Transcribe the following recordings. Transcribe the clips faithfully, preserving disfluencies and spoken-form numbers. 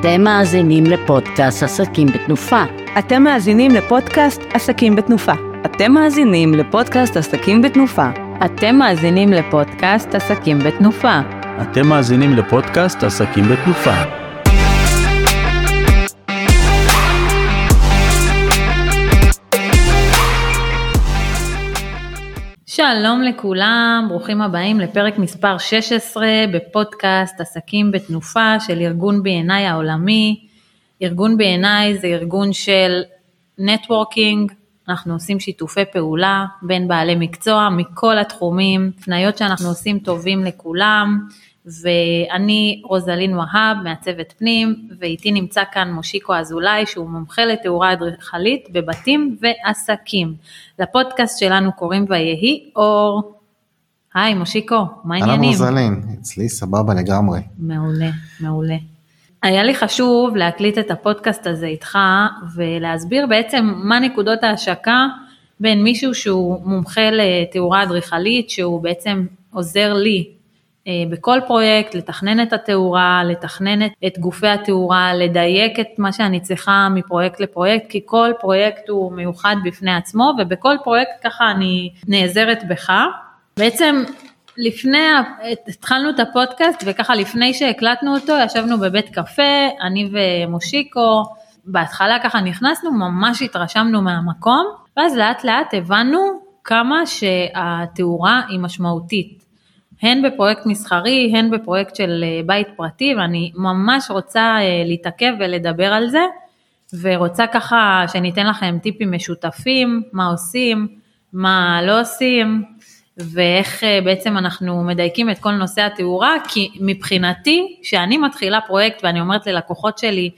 אתם מאזינים לפודקאסט עסקים בתנופה. אתם מאזינים לפודקאסט עסקים בתנופה. אתם מאזינים לפודקאסט עסקים בתנופה. אתם מאזינים לפודקאסט עסקים בתנופה. אתם מאזינים לפודקאסט עסקים בתנופה. שלום לכולם, ברוכים הבאים לפרק מספר שש עשרה בפודקאסט עסקים בתנופה של ארגון בעיניי העולמי. ארגון בעיניי זה ארגון של נטוורקינג, אנחנו עושים שיתופי פעולה בין בעלי מקצוע מכל התחומים, פניות שאנחנו עושים טובים לכולם, ואני רוזלין והב מעצבת פנים, ואיתי נמצא כאן מושיקו אזולאי שהוא מומחה לתאורה אדריכלית בבתים ועסקים. לפודקאסט שלנו קוראים ויהי אור. היי מושיקו, מה העניינים? אהלן רוזלין, אצלי סבבה לגמרי. מעולה, מעולה. היה לי חשוב להקליט את הפודקאסט הזה איתך ולהסביר בעצם מה נקודות ההשקה בין מישהו שהוא מומחה לתאורה אדריכלית, שהוא בעצם עוזר לי בכל פרויקט, לתכנן את התאורה, לתכנן את גופי התאורה, לדייק את מה שאני צריכה מפרויקט לפרויקט, כי כל פרויקט הוא מיוחד בפני עצמו, ובכל פרויקט ככה אני נעזרת בך. בעצם לפני, התחלנו את הפודקאסט, וככה לפני שהקלטנו אותו, ישבנו בבית קפה, אני ומושיקו, בהתחלה ככה נכנסנו, ממש התרשמנו מהמקום, ואז לאט לאט הבנו כמה שהתאורה היא משמעותית. הן בפרויקט מסחרי, הן בפרויקט של בית פרטי, ואני ממש רוצה להתעכב ולדבר על זה, ורוצה ככה שניתן לכם טיפים משותפים, מה עושים, מה לא עושים, ואיך בעצם אנחנו מדייקים את כל נושא התאורה, כי מבחינתי, שאני מתחילה פרויקט, ואני אומרת ללקוחות שלי,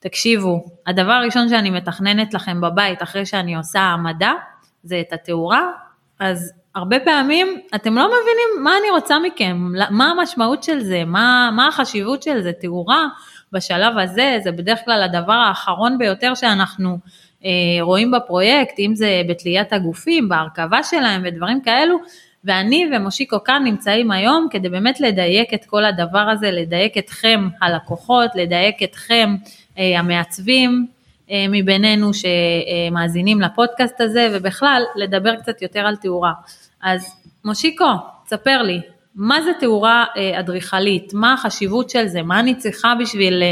תקשיבו, הדבר הראשון שאני מתכננת לכם בבית, אחרי שאני עושה העמדה, זה את התאורה, אז הרבה פעמים אתם לא מבינים מה אני רוצה מכם, מה המשמעות של זה, מה, מה החשיבות של זה, תאורה בשלב הזה, זה בדרך כלל הדבר האחרון ביותר שאנחנו אה, רואים בפרויקט, אם זה בתליית הגופים, בהרכבה שלהם ודברים כאלו, ואני ומושיקו כאן נמצאים היום כדי באמת לדייק את כל הדבר הזה, לדייק אתכם הלקוחות, לדייק אתכם אה, המעצבים, מבינינו שמאזינים לפודקאסט הזה, ובכלל לדבר קצת יותר על תאורה. אז מושיקו, תספר לי, מה זה תאורה אדריכלית? מה החשיבות של זה? מה אני צריכה בשביל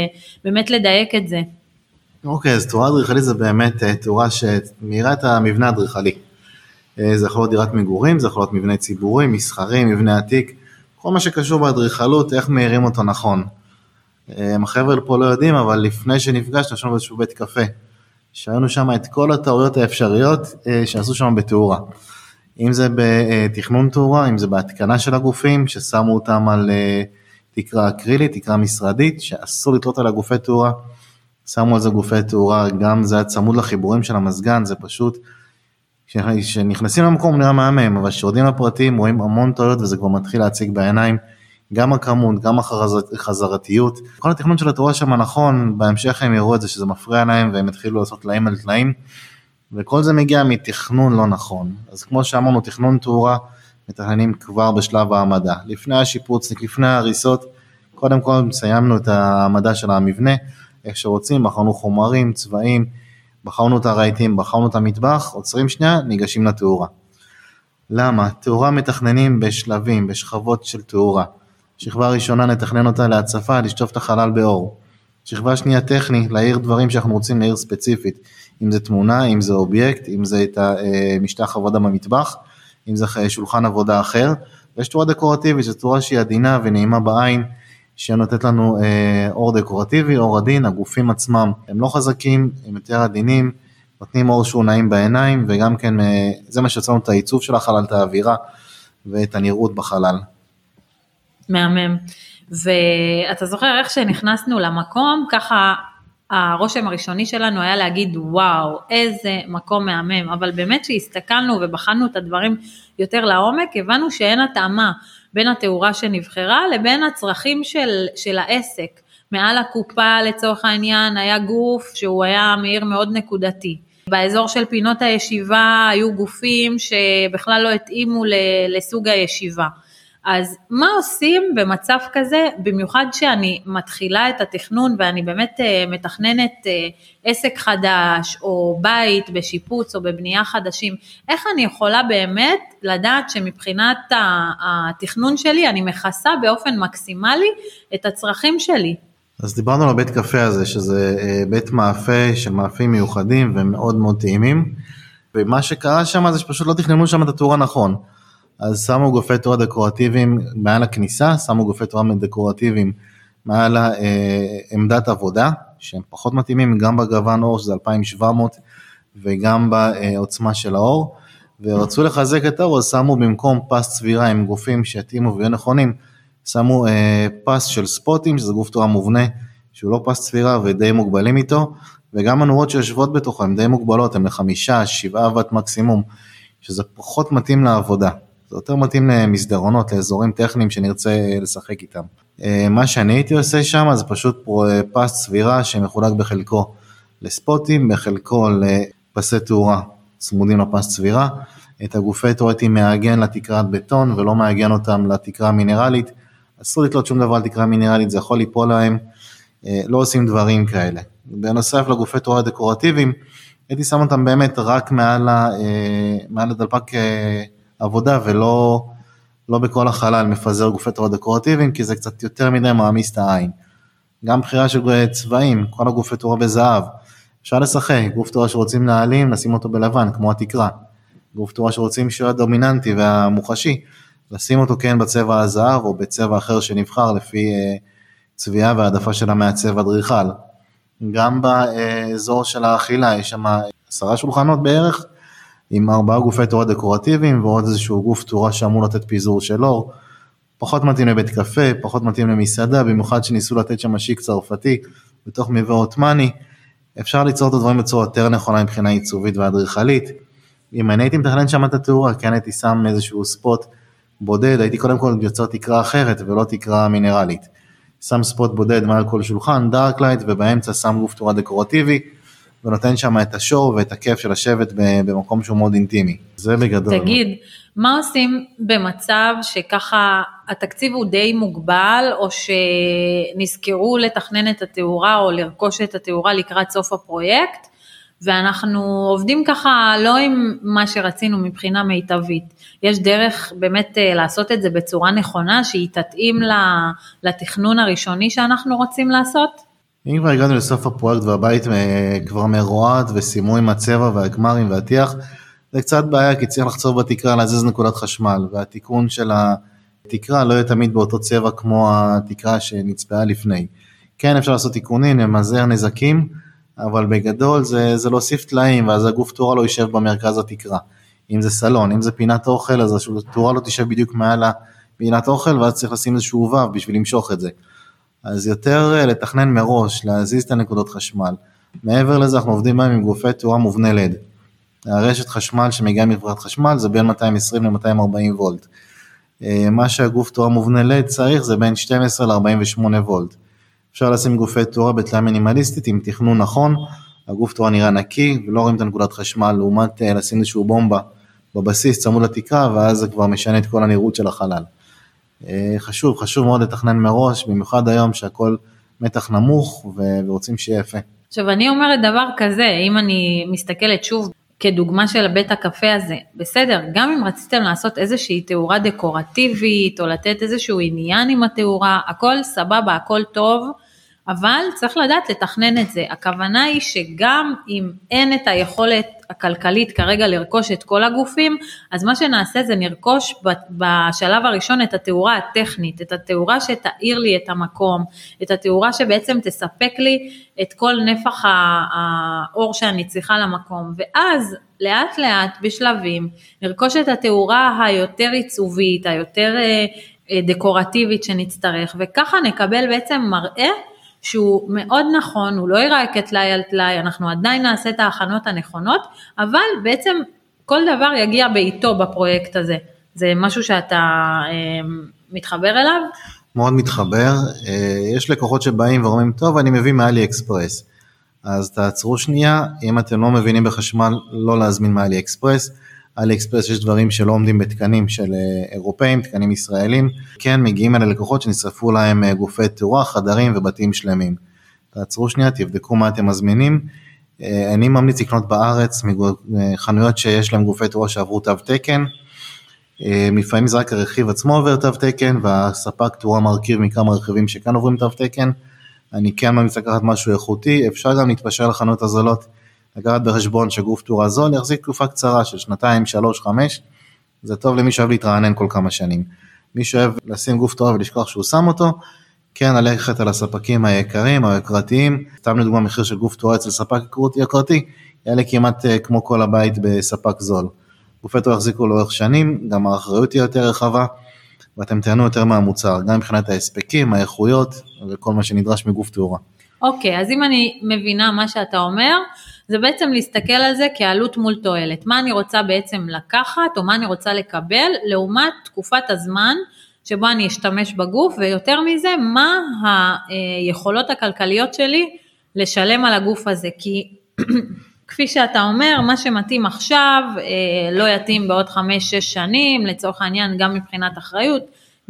באמת לדייק את זה? אוקיי, אז תאורה אדריכלית זה באמת תאורה שמאירה את המבנה האדריכלי. זה יכול להיות דירת מגורים, זה יכול להיות מבנה ציבורי, מסחרי, מבנה עתיק, כל מה שקשור באדריכלות, איך מאירים אותו נכון. החבר'ה פה לא יודעים, אבל לפני שנפגשנו, נשארנו באיזשהו בית קפה, שהיינו שם את כל התאוריות האפשריות שעשו שם בתאורה. אם זה בתכנון תאורה, אם זה בהתקנה של הגופים, ששמו אותם על תקרה אקרילית, תקרה משרדית, שאסור לתלות על הגופי תאורה, שמו על זה גופי תאורה, גם זה היה צמוד לחיבורים של המזגן, זה פשוט, כשנכנסים למקום נראה מהמם, אבל שיורדים לפרטים, רואים המון תאוריות, וזה כבר מתחיל להציג בעיניים, גם הכמות, גם החזרתיות, כל התכנון של התאורה שם נכון, בהמשך הם יראו את זה שזה מפריע להם, והם התחילו לעשות טלאים על טלאים, וכל זה מגיע מתכנון לא נכון. אז כמו שאמרנו, תכנון תאורה, מתכננים כבר בשלב העמדה. לפני השיפוץ, לפני ההריסות, קודם כל סיימנו את העמדה של המבנה, איך שרוצים, בחרנו חומרים, צבעים, בחרנו את הרהיטים, בחרנו את המטבח, עוצרים שנייה, ניגשים לתאורה. למה? תאורה מתכננים בשלבים, בשכבות של תאורה. שכבה ראשונה נתכנן אותה להצפה, לשטוף את החלל באור. שכבה שנייה טכני, להעיר דברים שאנחנו רוצים להעיר ספציפית, אם זה תמונה, אם זה אובייקט, אם זה את משטח עבודה במטבח, אם זה שולחן עבודה אחר, ויש תאורה דקורטיבית, זו תאורה שהיא עדינה ונעימה בעין, שנותנת לנו אור דקורטיבי, אור עדין, הגופים עצמם הם לא חזקים, הם יותר עדינים, נותנים אור שהוא נעים בעיניים, וגם כן זה מה שיוצא לנו את העיצוב של החלל, את האווירה ואת הנראות בחלל. מהמם, ואתה זוכר איך שנכנסנו למקום, ככה הרושם הראשוני שלנו היה להגיד וואו, איזה מקום מהמם, אבל באמת שהסתכלנו ובחנו את הדברים יותר לעומק, הבנו שאין התאמה בין התאורה שנבחרה לבין הצרכים של, של העסק, מעל הקופה לצורך העניין היה גוף שהוא היה מאיר מאוד נקודתי, באזור של פינות הישיבה היו גופים שבכלל לא התאימו לסוג הישיבה, אז מה עושים במצב כזה, במיוחד שאני מתחילה את התכנון, ואני באמת מתכננת עסק חדש, או בית בשיפוץ, או בבנייה חדשים, איך אני יכולה באמת לדעת שמבחינת התכנון שלי, אני מכסה באופן מקסימלי את הצרכים שלי? אז דיברנו על הבית קפה הזה, שזה בית מאפה של מאפים מיוחדים, ומאוד מאוד טעימים, ומה שקרה שם זה שפשוט לא תכננו שם את התור הנכון, אז שמו גופי תורה דקורטיביים מעל הכניסה, שמו גופי תורה דקורטיביים מעל עמדת עבודה, שהם פחות מתאימים גם בגוון אור, שזה אלפיים ושבע מאות, וגם בעוצמה של האור, ורצו לחזק את האור, אז שמו במקום פס צבירה עם גופים שיתאימו ויהיו נכונים, שמו פס של ספוטים, שזה גוף תורה מובנה, שהוא לא פס צבירה ודי מוגבלים איתו, וגם הנורות שיושבות בתוכו, הן די מוגבלות, הן לחמישה, שבעה וט מקסימום, שזה פחות מתאים לעבודה. זה יותר מתאים למסדרונות, לאזורים טכניים שנרצה לשחק איתם. מה שאני הייתי עושה שם, זה פשוט פס צבירה שמחולק בחלקו לספוטים, בחלקו לפסי תאורה צמודים לפס צבירה. את הגופי תאורה הייתי מעגן לתקרת בטון, ולא מעגן אותם לתקרה מינרלית. אסור לתלות שום דבר לתקרה מינרלית, זה יכול ליפול להם. לא עושים דברים כאלה. בנוסף לגופי תאורה דקורטיביים, הייתי שם אותם באמת רק מעל, מעל הדלפק עבודה, ולא לא בכל החלל מפזר גופי תורה דקורטיביים, כי זה קצת יותר מדי מעמיס את העין. גם בחירה של צבעים, כל הגופי תורה בזהב, אפשר לשחק, גוף תורה שרוצים להעלים, נשים אותו בלבן, כמו התקרה, גוף תורה שרוצים שהוא הדומיננטי והמוחשי, לשים אותו כן בצבע הזהב, או בצבע אחר שנבחר, לפי צביעה והעדפה שלה מהצבע דריכל. גם באזור של האכילה, יש שם עשרה שולחנות בערך, עם ארבעה גופי תורה דקורטיביים, ועוד איזשהו גוף תורה שאמור לתת פיזור של אור, פחות מתאים לבית קפה, פחות מתאים למסעדה, במיוחד שניסו לתת שם משיק צרפתי, בתוך מבוא עותמני, אפשר ליצור את הדברים בצורה יותר נכונה, מבחינה עיצובית והדריכלית. אם אני הייתי מתכנן שם את התאורה, כן הייתי שם איזשהו ספוט בודד, הייתי קודם כל יוצר תקרה אחרת, ולא תקרה מינרלית. שם ספוט בודד מעל כל שולחן, דארק לייט, ובאמצע שם גוף תורה דקורטיבי, ונותן שם את השור ואת הכיף של השבט במקום שהוא מאוד אינטימי. זה בגדול. תגיד, מה עושים במצב שככה התקציב הוא די מוגבל, או שנזכרו לתכנן את התאורה או לרכוש את התאורה לקראת סוף הפרויקט, ואנחנו עובדים ככה לא עם מה שרצינו מבחינה מיטבית. יש דרך באמת לעשות את זה בצורה נכונה, שהיא תתאים לתכנון הראשוני שאנחנו רוצים לעשות? אם כבר הגענו לסוף הפרויקט והבית כבר מרועד וסימו עם הצבע והגמרים והטיח, זה קצת בעיה, כי צריך לחצוב בתקרה להזיז נקודת חשמל, והתיקון של התקרה לא יהיה תמיד באותו צבע כמו התקרה שנצבעה לפני. כן, אפשר לעשות תיקונים, למזער נזקים, אבל בגדול זה, זה להוסיף טלאים, ואז הגוף תאורה לא יישב במרכז התקרה. אם זה סלון, אם זה פינת אוכל, אז התאורה לא תישב בדיוק מעל פינת אוכל, ואז צריך לשים איזשהו עובב בשביל למשוך את זה. אז יותר לתכנן מראש, להזיז את הנקודות חשמל. מעבר לזה, אנחנו עובדים בהם עם גופי תאורה מובנה לד. הרשת חשמל שמגיעה מפרט חשמל, זה בין מאתיים עשרים עד מאתיים ארבעים וולט. מה שהגוף תאורה מובנה לד צריך, זה בין שתים עשרה עד ארבעים ושמונה וולט. אפשר לשים גופי תאורה בתלאה מינימליסטית, עם תכנון נכון, הגוף תאורה נראה נקי, ולא רואים את הנקודת חשמל, לעומת לשים איזשהו בומבה בבסיס, צמוד לתקרה, ואז זה כבר משנה את כל הנראות של החלל. חשוב, חשוב מאוד לתכנן מראש, במיוחד היום שהכל מתח נמוך ורוצים שיהיה יפה. עכשיו אני אומרת דבר כזה, אם אני מסתכלת שוב כדוגמה של בית הקפה הזה, בסדר, גם אם רציתם לעשות איזושהי תאורה דקורטיבית, או לתת איזשהו עניין עם התאורה, הכל סבבה, הכל טוב, אבל צריך לדעת לתכנן את זה. הכוונה היא שגם אם אין את היכולת הכלכלית כרגע לרכוש את כל הגופים, אז מה שנעשה זה נרכוש בשלב הראשון את התאורה הטכנית, את התאורה שתאיר לי את המקום, את התאורה שבעצם תספק לי את כל נפח האור שאני צריכה למקום, ואז לאט לאט בשלבים נרכוש את התאורה היותר עיצובית, היותר דקורטיבית שנצטרך, וככה נקבל בעצם מראה שהוא מאוד נכון, הוא לא ייראה כתלאי על תלאי, אנחנו עדיין נעשה את ההכנות הנכונות, אבל בעצם כל דבר יגיע בעיתו בפרויקט הזה. זה משהו שאתה אה, מתחבר אליו? מאוד מתחבר, אה, יש לקוחות שבאים ואומרים, טוב, אני מביא מאלי אקספרס, אז תעצרו שנייה, אם אתם לא מבינים בחשמל, לא להזמין מאלי אקספרס, על אקספרס יש דברים שלא עומדים בתקנים של אירופאים, תקנים ישראלים, כן מגיעים אל הלקוחות שנשרפו להם גופי תאורה, חדרים ובתים שלמים. תעצרו שנייה, תבדקו מה אתם מזמינים, אני ממליץ לקנות בארץ מחנויות שיש להם גופי תאורה שעברו תו תקן, לפעמים זה רק הרכיב עצמו עובר תו תקן, והספק תאורה מרכיב מכמה רכיבים שכאן עוברים תו תקן, אני כן ממליץ לקחת משהו איכותי, אפשר גם להתפשר לחנויות הזולות, לקחת בחשבון שגוף תאורה זול יחזיק תקופה קצרה של שנתיים, שלוש, חמש, זה טוב למי שאוהב להתרענן כל כמה שנים. מי שאוהב לשים גוף תאורה ולשכח שהוא שם אותו, כן, ללכת על הספקים היקרים, היקרתיים, סתם לדוגמה מחיר של גוף תאורה אצל ספק יקרתי, יעלה כמעט כמו כל הבית בספק זול. גופי תאורה יחזיקו לאורך שנים, גם האחריות היא יותר רחבה, ואתם תהנו יותר מהמוצר, גם מבחינת ההספקים, האיכויות, וכל מה שנדרש מגוף תאורה. אוקיי, אז אם אני מבינה מה שאתה אומר, זה בעצם להסתכל על זה כעלות מול תועלת. מה אני רוצה בעצם לקחת, או מה אני רוצה לקבל, לעומת תקופת הזמן שבו אני אשתמש בגוף, ויותר מזה, מה היכולות הכלכליות שלי לשלם על הגוף הזה, כי כפי שאתה אומר, מה שמתאים עכשיו, לא יתאים בעוד חמש, שש שנים, לצורך העניין, גם מבחינת אחריות,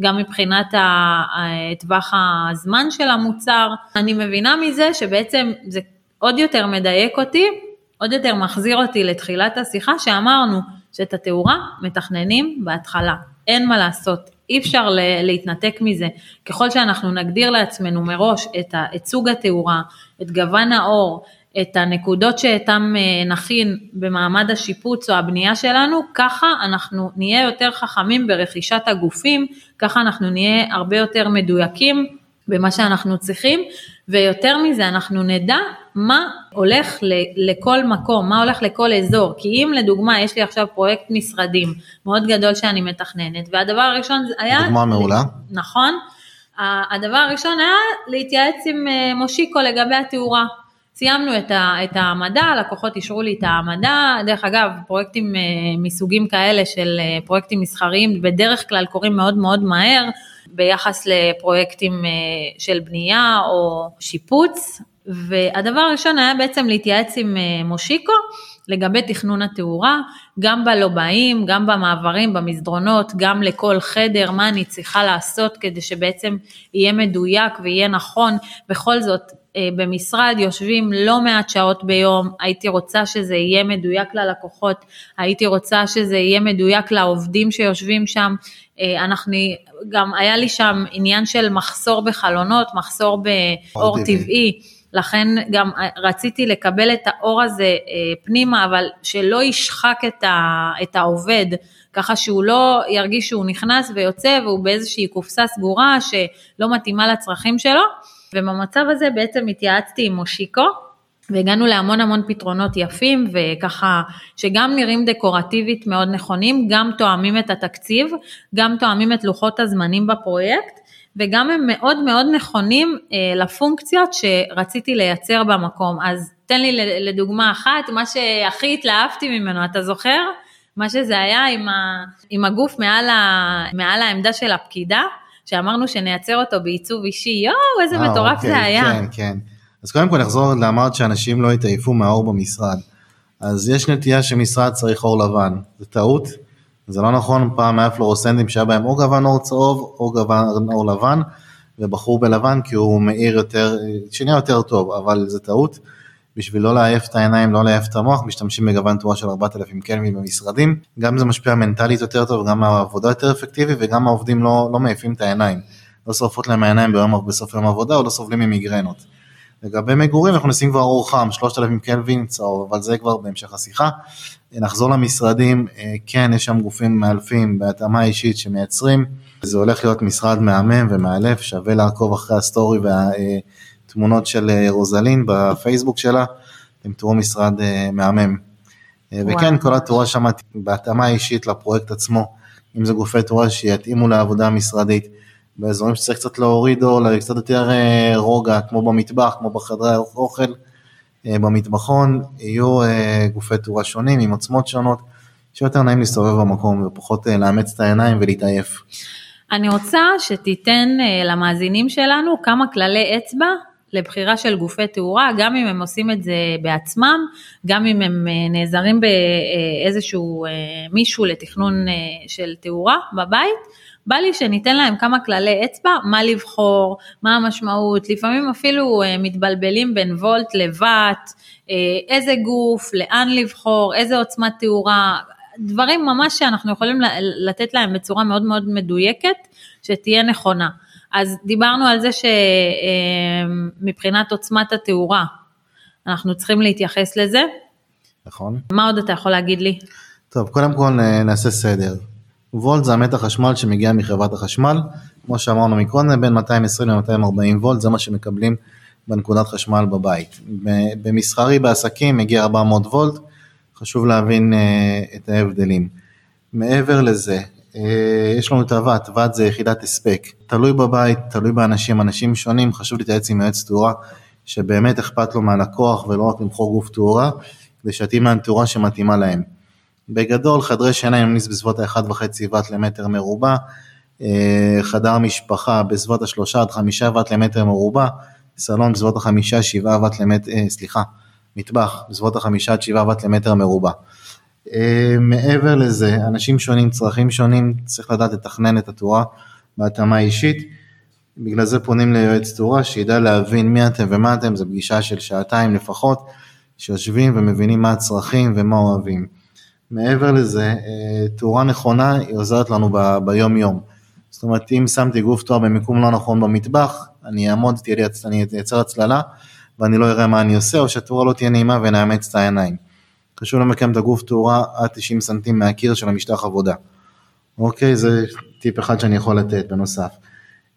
גם מבחינת הטווח הזמן של המוצר. אני מבינה מזה שבעצם זה עוד יותר מדייק אותי, עוד יותר מחזיר אותי לתחילת השיחה, שאמרנו שאת התאורה מתכננים בהתחלה, אין מה לעשות, אי אפשר להתנתק מזה, ככל שאנחנו נגדיר לעצמנו מראש את סוג התאורה, את גוון האור, את הנקודות שאתם נכין במעמד השיפוץ או הבנייה שלנו, ככה אנחנו נהיה יותר חכמים ברכישת הגופים, ככה אנחנו נהיה הרבה יותר מדויקים במה שאנחנו צריכים, ויותר מזה אנחנו נדע מה הולך לכל מקום, מה הולך לכל אזור, כי אם לדוגמה יש לי עכשיו פרויקט משרדים מאוד גדול שאני מתכננת, והדבר הראשון היה... דוגמה מעולה. נכון, הדבר הראשון היה להתייעץ עם מושיקו לגבי התאורה, סיימנו את, ה, את העמדה, הלקוחות אישרו לי את העמדה, דרך אגב, פרויקטים מסוגים כאלה של פרויקטים מסחריים, בדרך כלל קוראים מאוד מאוד מהר, ביחס לפרויקטים של בנייה או שיפוץ, והדבר הראשון היה בעצם להתייעץ עם מושיקו, לגבי תכנון התאורה, גם בלובעים, גם במעברים, במסדרונות, גם לכל חדר, מה אני צריכה לעשות, כדי שבעצם יהיה מדויק ויהיה נכון, בכל זאת, במשרד יושבים לא מעט שעות ביום, הייתי רוצה שזה יהיה מדויק ללקוחות, הייתי רוצה שזה יהיה מדויק לעובדים שיושבים שם, אנחנו, גם היה לי שם עניין של מחסור בחלונות, מחסור באור טבעי, לכן גם רציתי לקבל את האור הזה פנימה, אבל שלא ישחק את, ה, את העובד, ככה שהוא לא ירגיש שהוא נכנס ויוצא, והוא באיזושהי קופסה סגורה שלא מתאימה לצרכים שלו, ובמצב הזה בעצם התייעצתי עם מושיקו, והגענו להמון המון פתרונות יפים, וככה שגם נראים דקורטיבית מאוד נכונים, גם תואמים את התקציב, גם תואמים את לוחות הזמנים בפרויקט, וגם הם מאוד מאוד נכונים לפונקציות שרציתי לייצר במקום. אז תן לי לדוגמה אחת, מה שהכי התלהבתי ממנו, אתה זוכר? מה שזה היה עם, ה, עם הגוף מעל, ה, מעל העמדה של הפקידה, שאמרנו שנייצר אותו בעיצוב אישי, יואו, איזה מטורף זה היה. כן, כן. אז קודם כל נחזור לאמרת שאנשים לא התעייפו מהאור במשרד. אז יש נטייה שמשרד צריך אור לבן, זה טעות. זה לא נכון, פעם היה פלורוסנטים שהיה בהם או גוון אור צהוב, או גוון אור לבן, ובחור בלבן כי הוא מאיר יותר, שנהיה יותר טוב, אבל זה טעות. בשביל לא לעייף את העיניים, לא לעייף את המוח, משתמשים בגוון תאורה של ארבעת אלפים קלווין במשרדים, גם זה משפיע מנטלית יותר טוב, גם העבודה יותר אפקטיבית, וגם העובדים לא, לא מעיפים את העיניים, לא שורפות להם העיניים ביום, בסוף יום עבודה, או לא סובלים ממיגרנות. לגבי מגורים, אנחנו נשים כבר אור חם, שלושת אלפים קלווין צהוב, אבל זה כבר בהמשך השיחה. נחזור למשרדים, כן, יש שם גופים מאלפים בהתאמה אישית שמייצרים, זה הולך להיות משרד מהמם ומאלף, שווה לעקוב אחרי הסטורי וה... תמונות של רוזלין בפייסבוק שלה, אתם תראו משרד מהמם. וכן, כל התאורה שם, בהתאמה אישית לפרויקט עצמו, אם זה גופי תאורה שיתאימו לעבודה המשרדית, באזורים שצריך קצת להוריד או קצת יותר רוגע, כמו במטבח, כמו בחדרי האוכל, במטבחון, יהיו גופי תאורה שונים, עם עוצמות שונות, שיותר נעים להסתובב במקום, ופחות לאמץ את העיניים ולהתעייף. אני רוצה שתיתן למאזינים שלנו כמה כללי אצבע, לבחירה של גופי תאורה, גם אם הם עושים את זה בעצמם, גם אם הם נעזרים באיזשהו מישהו לתכנון של תאורה בבית, בא לי שניתן להם כמה כללי אצבע, מה לבחור, מה המשמעות, לפעמים אפילו מתבלבלים בין וולט לוואט, איזה גוף, לאן לבחור, איזה עוצמת תאורה, דברים ממש שאנחנו יכולים לתת להם בצורה מאוד מאוד מדויקת, שתהיה נכונה. אז דיברנו על זה שמבחינת עוצמת התאורה, אנחנו צריכים להתייחס לזה. נכון. מה עוד אתה יכול להגיד לי? טוב, קודם כל נעשה סדר. וולט זה המתח חשמל שמגיע מחברת החשמל, כמו שאמרנו מקודם, בין מאתיים עשרים למאתיים ארבעים וולט, זה מה שמקבלים בנקודת חשמל בבית. במסחרי, בעסקים, מגיע ארבע מאות וולט, חשוב להבין את ההבדלים. מעבר לזה, יש לנו את הוואט, הוואט זה יחידת הספק, תלוי בבית, תלוי באנשים, אנשים שונים, חשוב להתייעץ עם יועץ תאורה, שבאמת אכפת לו מהלקוח, ולא רק למחור גוף תאורה, כדי שתתאים תאורה שמתאימה להם. בגדול, חדרי שינה ימניס בסביבות ה-אחת נקודה חמש וואט למטר מרובע, חדר משפחה בסביבות ה-שלוש עד חמש וואט למטר מרובע, סלון בסביבות ה-חמש עד שבע וואט למטר, סליחה, מטבח בסביבות ה-חמש עד שבע וואט למטר מרובע. מעבר לזה, אנשים שונים, צרכים שונים, צריך לדעת לתכנן את התאורה בהתאמה אישית, בגלל זה פונים ליועץ תאורה שידע להבין מי אתם ומה אתם, זו פגישה של שעתיים לפחות, שיושבים ומבינים מה הצרכים ומה אוהבים. מעבר לזה, תאורה נכונה היא עוזרת לנו ב- ביום יום, זאת אומרת אם שמתי גוף תאורה במיקום לא נכון במטבח, אני אעמוד, תהיה לי הצ... אני אצר הצללה ואני לא אראה מה אני עושה, או שהתאורה לא תהיה נעימה ונאמץ את העיניים. חשוב למקם את הגוף תאורה עד תשעים סנטים מהקיר של המשטח עבודה. אוקיי, זה טיפ אחד שאני יכול לתת בנוסף.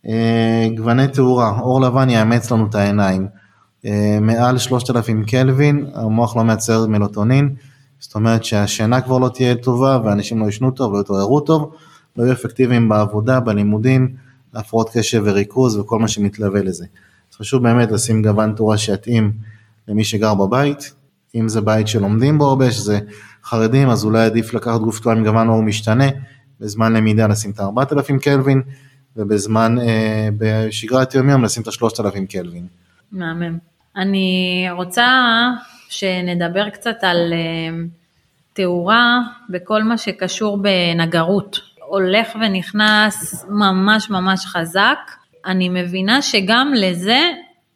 אה, גווני תאורה, אור לבן יאמץ לנו את העיניים. אה, מעל שלושת אלפים קלווין, המוח לא מייצר מלטונין, זאת אומרת שהשינה כבר לא תהיה טובה, ואנשים לא ישנו טוב, לא יתעוררו טוב, לא יהיו אפקטיביים בעבודה, בלימודים, הפרעות קשב וריכוז וכל מה שמתלווה לזה. אז חשוב באמת לשים גוון תאורה שיתאים למי שגר בבית, אם זה בית שלומדים בו הרבה, שזה חרדים, אז אולי עדיף לקחת גוף תאורה עם גוון אור משתנה, בזמן למידה לשים את ארבעת אלפים קלווין, ובזמן אה, בשגרת יום יום לשים את שלושת אלפים קלווין. מהמם. אני רוצה שנדבר קצת על אה, תאורה, בכל מה שקשור בנגרות. הולך ונכנס ממש ממש חזק, אני מבינה שגם לזה,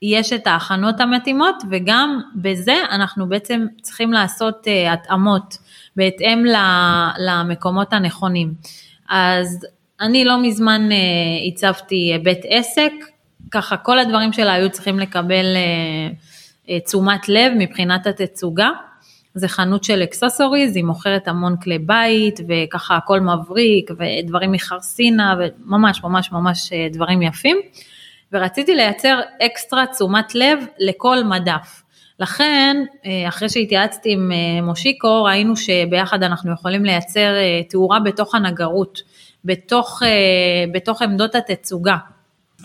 יש את ההכנות המתאימות, וגם בזה אנחנו בעצם צריכים לעשות התאמות, בהתאם למקומות הנכונים. אז אני לא מזמן הצבתי בית עסק, ככה כל הדברים שלה היו צריכים לקבל תשומת לב מבחינת התצוגה, זה חנות של אקססוריז, היא מוכרת המון כלי בית, וככה הכל מבריק, ודברים מחרסינה, וממש ממש ממש דברים יפים, ורציתי לייצר אקסטרה תשומת לב לכל מדף. לכן, אחרי שהתייעצתי עם מושיקו, ראינו שביחד אנחנו יכולים לייצר תאורה בתוך הנגרות, בתוך, בתוך עמדות התצוגה.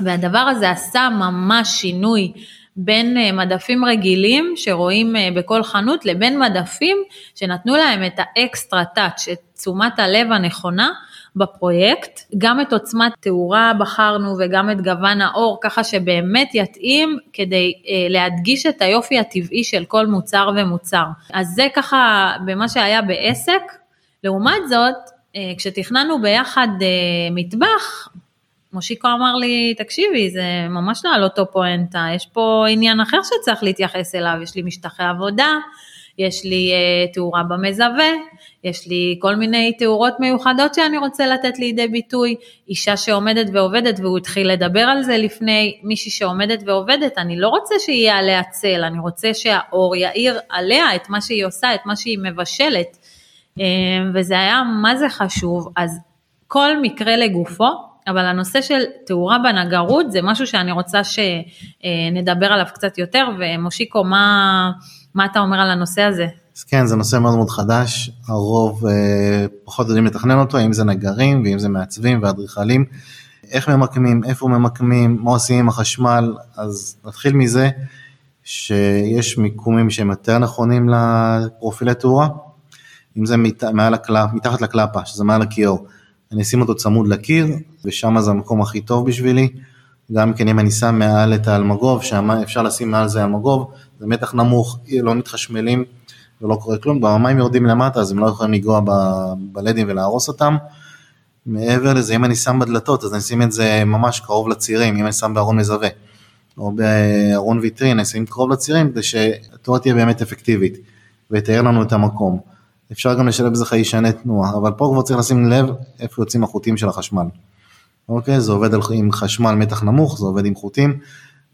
והדבר הזה עשה ממש שינוי בין מדפים רגילים שרואים בכל חנות, לבין מדפים שנתנו להם את האקסטרה טאץ', את תשומת הלב הנכונה, בפרויקט, גם את עוצמת תאורה בחרנו וגם את גוון האור, ככה שבאמת יתאים כדי להדגיש את היופי הטבעי של כל מוצר ומוצר. אז זה ככה במה שהיה בעסק, לעומת זאת, כשתכננו ביחד מטבח, מושיקו אמר לי, תקשיבי, זה ממש לא על אותו פואנטה, יש פה עניין אחר שצריך להתייחס אליו, יש לי משטחי עבודה, יש לי תאורה במזווה, יש לי כל מיני תאורות מיוחדות שאני רוצה לתת לידי ביטוי, אישה שעומדת ועובדת, והוא התחיל לדבר על זה לפני, מישהי שעומדת ועובדת, אני לא רוצה שיהיה עליה צל, אני רוצה שהאור יאיר עליה את מה שהיא עושה, את מה שהיא מבשלת, וזה היה מה זה חשוב, אז כל מקרה לגופו, אבל הנושא של תאורה בנגרות, זה משהו שאני רוצה שנדבר עליו קצת יותר, ומושיקו, מה... מה אתה אומר על הנושא הזה? אז כן, זה נושא מאוד מאוד חדש, הרוב אה, פחות יודעים לתכנן אותו, אם זה נגרים, ואם זה מעצבים ואדריכלים, איך ממקמים, איפה ממקמים, מה עושים עם החשמל, אז נתחיל מזה, שיש מיקומים שהם יותר נכונים לפרופילי תאורה, אם זה מת, מעל הקלפ, מתחת לקלפה, שזה מעל הכיור, אני אשים אותו צמוד לקיר, ושם זה המקום הכי טוב בשבילי, גם כן אם אני שם מעל את האלמגוב, שאפשר לשים מעל זה אלמגוב, זה מתח נמוך, לא מתחשמלים, ולא קורה כלום, והמים יורדים למטה, אז הם לא יכולים לגוע בלדים ולהרוס אותם. מעבר לזה, אם אני שם בדלתות, אז אני שים את זה ממש קרוב לצירים, אם אני שם בארון מזווה, או בארון ויטרין, אני שים קרוב לצירים, כדי שהתאורה תהיה באמת אפקטיבית, ותאר לנו את המקום. אפשר גם לשלב בזה חיישני תנועה, אבל פה כבר צריך לשים לב איפה יוצאים החוטים של החשמל. אוקיי, זה עובד עם חשמל מתח נמוך, זה עובד עם חוטים.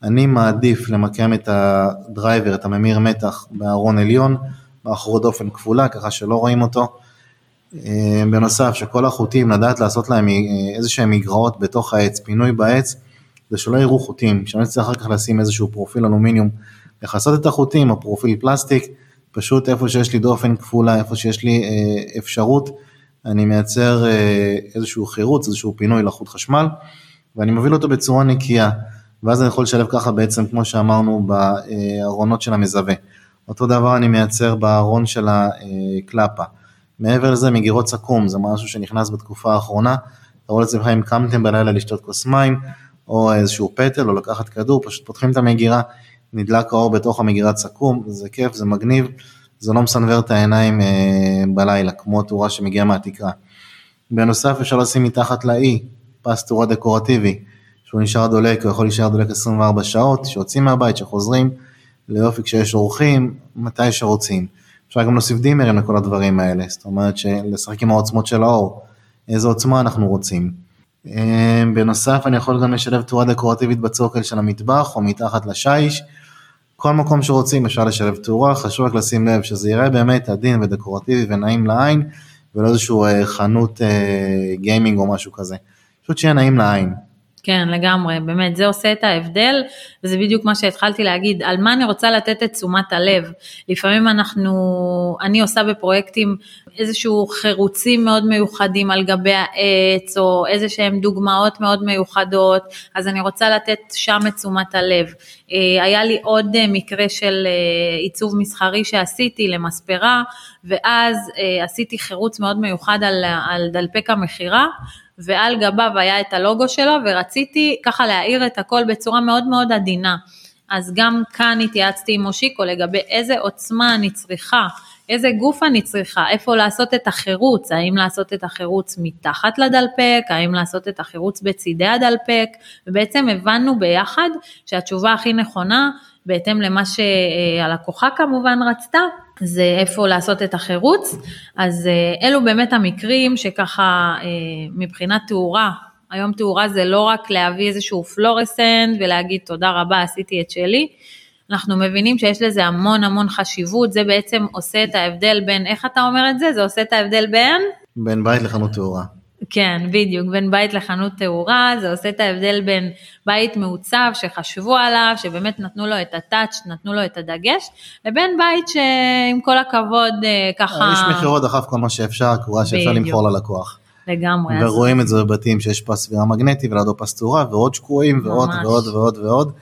אני מעדיף למקם את הדרייבר, את הממיר מתח, בארון עליון, מאחורי דופן כפולה, ככה שלא רואים אותו. בנוסף, שכל החוטים, לדעת לעשות להם איזשהם מגרעות בתוך העץ, פינוי בעץ, זה שלא יראו חוטים, שאני צריך אחר כך לשים איזשהו פרופיל אלומיניום, לחסות את החוטים, הפרופיל פלסטיק, פשוט איפה שיש לי דופן כפולה, איפה שיש לי אה, אפשרות, אני מייצר אה, איזשהו חירוץ, איזשהו פינוי לחוט חשמל, ואני מוביל אותו בצורה נקייה, ואז אני יכול לשלב ככה בעצם, כמו שאמרנו, בארונות של המזווה. אותו דבר אני מייצר בארון של הקלאפה. מעבר לזה, מגירות סכום, זה משהו שנכנס בתקופה האחרונה, תראו לצליחה אם קמתם בלילה לשתות כוס מים, או איזשהו פטל, או לקחת כדור, פשוט פותחים את המגירה, נדלק האור בתוך המגירת סכום, זה כיף, זה מגניב, זה לא מסנבר את העיניים בלילה, כמו תאורה שמגיעה מהתקרה. בנוסף, אפשר לשים מתחת לאי, פס תאורה דקורטיבי, שהוא נשאר דולק, הוא יכול להישאר דולק עשרים וארבע שעות, שיוצאים מהבית, שחוזרים, ליופי כשיש אורחים, מתי שרוצים. אפשר גם להוסיף דימרים לכל הדברים האלה, זאת אומרת שלשחק עם העוצמות של האור, איזו עוצמה אנחנו רוצים. בנוסף אני יכול גם לשלב תאורה דקורטיבית בצוקל של המטבח או מתחת לשייש, כל מקום שרוצים אפשר לשלב תאורה, חשוב רק לשים לב שזה יראה באמת עדין ודקורטיבי ונעים לעין, ולא איזשהו חנות גיימינג או משהו כזה, פשוט שיהיה נעים לעין. כן, לגמרי, באמת, זה עושה את ההבדל, וזה בדיוק מה שהתחלתי להגיד, על מה אני רוצה לתת את תשומת הלב. לפעמים אנחנו, אני עושה בפרויקטים איזשהו חירוצים מאוד מיוחדים על גבי העץ, או איזשהם דוגמאות מאוד מיוחדות, אז אני רוצה לתת שם את תשומת הלב. היה לי עוד מקרה של עיצוב מסחרי שעשיתי למספרה, ואז עשיתי חירוץ מאוד מיוחד על, על דלפק המחירה, ועל גביו היה את הלוגו שלו, ורציתי ככה להעיר את הכל בצורה מאוד מאוד עדינה, אז גם כאן התייעצתי עם מושיקו, לגבי איזה עוצמה אני צריכה, איזה גוף אני צריכה, איפה לעשות את החירוץ, האם לעשות את החירוץ מתחת לדלפק, האם לעשות את החירוץ בצדי הדלפק, ובעצם הבנו ביחד, שהתשובה הכי נכונה, בהתאם למה שהלקוחה כמובן רצתה, זה איפה לעשות את החירוץ, אז אלו באמת המקרים שככה מבחינת תאורה, היום תאורה זה לא רק להביא איזשהו פלורסנט ולהגיד תודה רבה עשיתי את שלי, אנחנו מבינים שיש לזה המון המון חשיבות, זה בעצם עושה את ההבדל בין, איך אתה אומר את זה? זה עושה את ההבדל בין? בין בית לחנות תאורה. כן, בדיוק, בין בית לחנות תאורה, זה עושה את ההבדל בין בית מעוצב שחשבו עליו, שבאמת נתנו לו את הטאץ', נתנו לו את הדגש, לבין בית שעם כל הכבוד ככה... יש מחירות דחף כל מה שאפשר, קורה שאפשר למכור ללקוח. לגמרי. ורואים את זה בבתים שיש פס וירה מגנטי, ולעדו פס תאורה, ועוד שקועים, ועוד ועוד ועוד ועוד,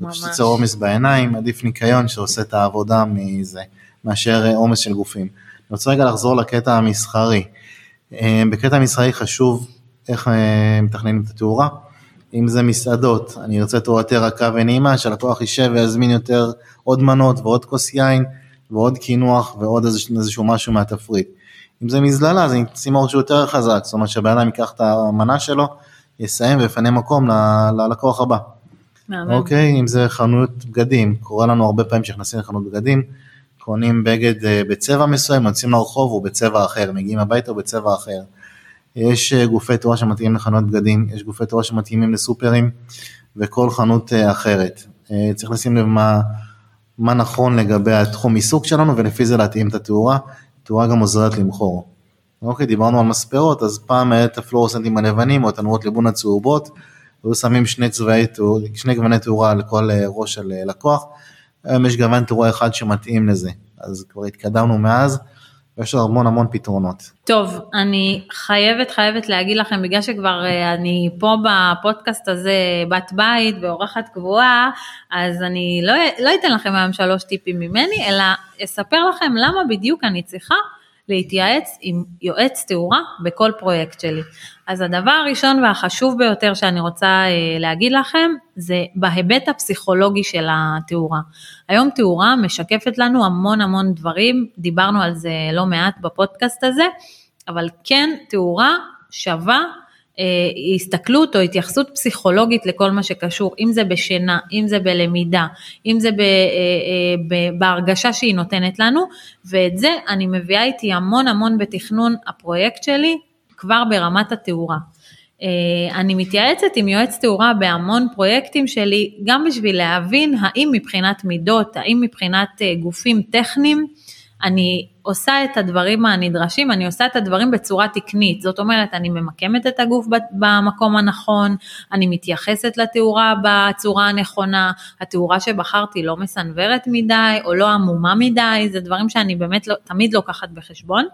ופשוט יצר עומס בעיניים, עדיף ניקיון שעושה את העבודה מזה, מאשר עומס של גופים. אני רוצה רגע לחזור לקטע המסחרי. בקטע המסחרי חשוב איך מתכננים את התאורה, אם זה מסעדות, אני ארצה תאורה יותר רכה ונעימה, שהלקוח יישב ויזמין יותר עוד מנות ועוד כוס יין, ועוד קינוח ועוד איזשהו משהו מהתפריט. אם זה מזללה, אז אני אשים אור שהוא יותר חזק, זאת אומרת שבאדם ייקח את המנה שלו, יסיים ויפנה מקום ללקוח הבא. אוקיי, אם זה חנות בגדים, קורה לנו הרבה פעמים שנכנסים לחנות בגדים, קונים בגד בצבע מסוים, יוצאים לרחוב הוא בצבע אחר, מגיעים הביתה הוא בצבע אחר. יש גופי תאורה שמתאימים לחנות בגדים, יש גופי תאורה שמתאימים לסופרים, וכל חנות אחרת. צריך לשים לב מה, מה נכון לגבי התחום עיסוק שלנו, ולפי זה להתאים את התאורה, תאורה גם עוזרת למכור. אוקיי, דיברנו על מספרות, אז פעם את הפלורסנטים הלבנים, או את הנורות ליבון הצהובות, והיו שמים שני, צבעי, שני גווני תאורה לכל ראש של לקוח, היום יש גוון תאורה אחד שמתאים לזה, אז כבר התקדמנו מאז, ויש עוד המון המון פתרונות. טוב, אני חייבת חייבת להגיד לכם, בגלל שכבר אני פה בפודקאסט הזה, בת בית ואורחת קבועה, אז אני לא, לא אתן לכם היום שלוש טיפים ממני, אלא אספר לכם למה בדיוק אני צריכה להתייעץ עם יועץ תאורה בכל פרויקט שלי. אז הדבר הראשון והחשוב ביותר שאני רוצה להגיד לכם, זה בהיבט הפסיכולוגי של התאורה. היום תאורה משקפת לנו המון המון דברים, דיברנו על זה לא מעט בפודקאסט הזה, אבל כן תאורה שווה הסתכלות או התייחסות פסיכולוגית לכל מה שקשור, אם זה בשינה, אם זה בלמידה, אם זה בהרגשה שהיא נותנת לנו, ואת זה אני מביאה איתי המון המון בתכנון הפרויקט שלי, כבר ברמת התאורה. אני מתייעצת עם יועץ תאורה בהמון פרויקטים שלי, גם בשביל להבין האם מבחינת מידות, האם מבחינת גופים טכניים, אני עושה את הדברים הנדרשים, אני עושה את הדברים בצורה תקנית, זאת אומרת, אני ממקמת את הגוף במקום הנכון, אני מתייחסת לתאורה בצורה הנכונה, התאורה שבחרתי לא מסנברת מדי, או לא עמומה מדי, זה דברים שאני באמת לא, תמיד לוקחת בחשבון,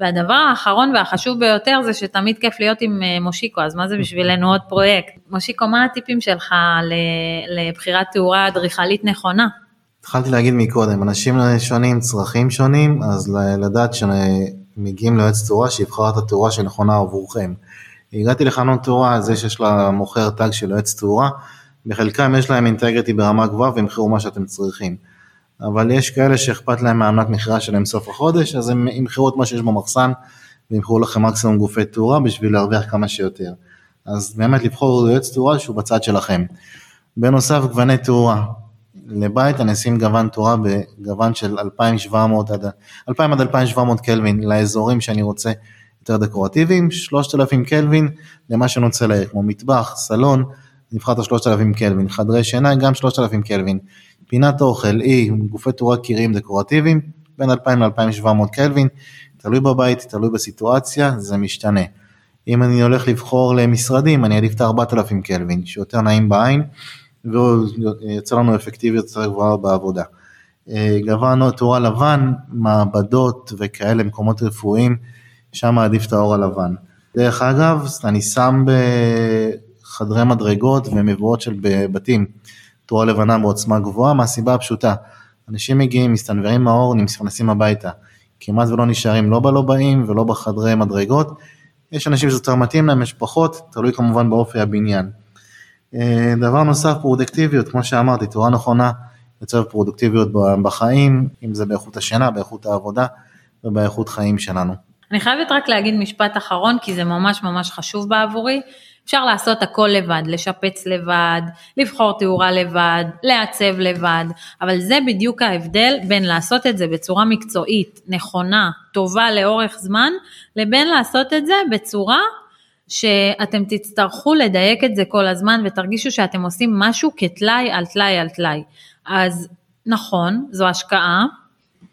והדבר האחרון והחשוב ביותר, זה שתמיד כיף להיות עם מושיקו, אז מה זה בשבילנו עוד פרויקט? מושיקו, מה הטיפים שלך לבחירת תאורה אדריכלית נכונה? התחלתי להגיד מקודם, אנשים שונים, צרכים שונים, אז לדעת שמגיעים ליועץ תאורה, שיבחר את התאורה שנכונה עבורכם. הגעתי לחנות תאורה, אז יש לה מוכר טאג של יועץ תאורה, בחלקם יש להם אינטגריטי ברמה גבוהה, ומחירו מה שאתם צריכים. אבל יש כאלה שאכפת להם מעמלת מחירה שלהם סוף החודש, אז הם ימחירו את מה שיש במחסן, וימחירו לכם מקסימום גופי תאורה, בשביל להרוויח כמה שיותר. אז באמת לבחור יועץ תאורה שהוא בצד שלכם. בנוסף, גווני תאורה. לבית אני אשים גוון תאורה בגוון של אלפיים ושבע מאות עד, אלפיים עד אלפיים ושבע מאות קלווין לאזורים שאני רוצה יותר דקורטיביים, שלושת אלפים קלווין למה שנוצא לעיר, כמו מטבח, סלון, נבחר את ה-שלושת אלפים קלווין, חדרי שינה גם שלושת אלפים קלווין, פינת אוכל, אי, גופי תאורה קיריים דקורטיביים, בין אלפיים ל-אלפיים ושבע מאות קלווין, תלוי בבית, תלוי בסיטואציה, זה משתנה. אם אני הולך לבחור למשרדים, אני אעדיף את ארבעת אלפים קלווין, שיותר נעים בעין, ויוצא לנו אפקטיביות יותר גבוהה בעבודה. גוון תאורה לבן, מעבדות וכאלה מקומות רפואיים, שם עדיף את האור הלבן. דרך אגב, אני שם בחדרי מדרגות ומבואות של בתים, תאורה לבנה בעוצמה גבוהה, מהסיבה הפשוטה. אנשים מגיעים, מסתנברים מהאור, נכנסים הביתה. כמעט ולא נשארים, לא בלובעים ולא בחדרי מדרגות. יש אנשים שזה יותר מתאים להם, יש פחות, תלוי כמובן באופי הבניין. דבר נוסף, פרודקטיביות, כמו שאמרתי, תאורה נכונה, יוצר פרודקטיביות בחיים, אם זה באיכות השינה, באיכות העבודה, ובאיכות חיים שלנו. אני חייבת רק להגיד משפט אחרון, כי זה ממש ממש חשוב בעבורי, אפשר לעשות הכל לבד, לשפץ לבד, לבחור תאורה לבד, לעצב לבד, אבל זה בדיוק ההבדל בין לעשות את זה בצורה מקצועית, נכונה, טובה לאורך זמן, לבין לעשות את זה בצורה שאתם תצטרכו לדייק את זה כל הזמן, ותרגישו שאתם עושים משהו כתלאי על תלאי על תלאי. אז נכון, זו השקעה,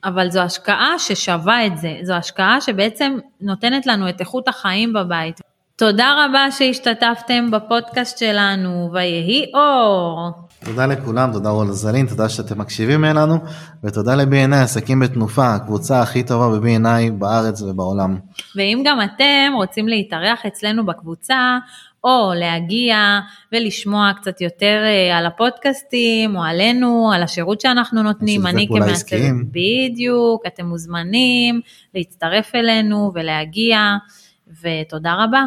אבל זו השקעה ששווה את זה, זו השקעה שבעצם נותנת לנו את איכות החיים בבית. תודה רבה שהשתתפתם בפודקאסט שלנו, ויהי אור. תודה לכולם, תודה רוזלין, תודה שאתם מקשיבים אלינו, ותודה ל-בי אן איי, עסקים בתנופה, הקבוצה הכי טובה ב-בי אן איי בארץ ובעולם. ואם גם אתם רוצים להתארח אצלנו בקבוצה, או להגיע ולשמוע קצת יותר על הפודקאסטים, או עלינו, על השירות שאנחנו נותנים, אני כמעצב בדיוק, אתם מוזמנים להצטרף אלינו ולהגיע, ותודה רבה.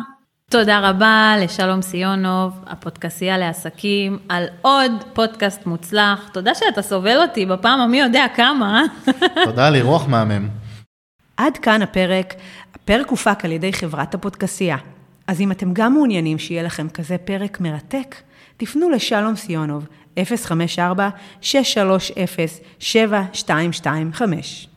תודה רבה לשלום סיונוב, הפודקאסיה לעסקים, על עוד פודקאסט מוצלח. תודה שאתה סובל אותי בפעם המי יודע כמה. תודה לרוח מהמם. עד כאן הפרק. הפרק הופק על ידי חברת הפודקאסיה. אז אם אתם גם מעוניינים שיהיה לכם כזה פרק מרתק, תפנו לשלום סיונוב, אפס חמש ארבע שש שלוש אפס שבע שתיים שתיים חמש.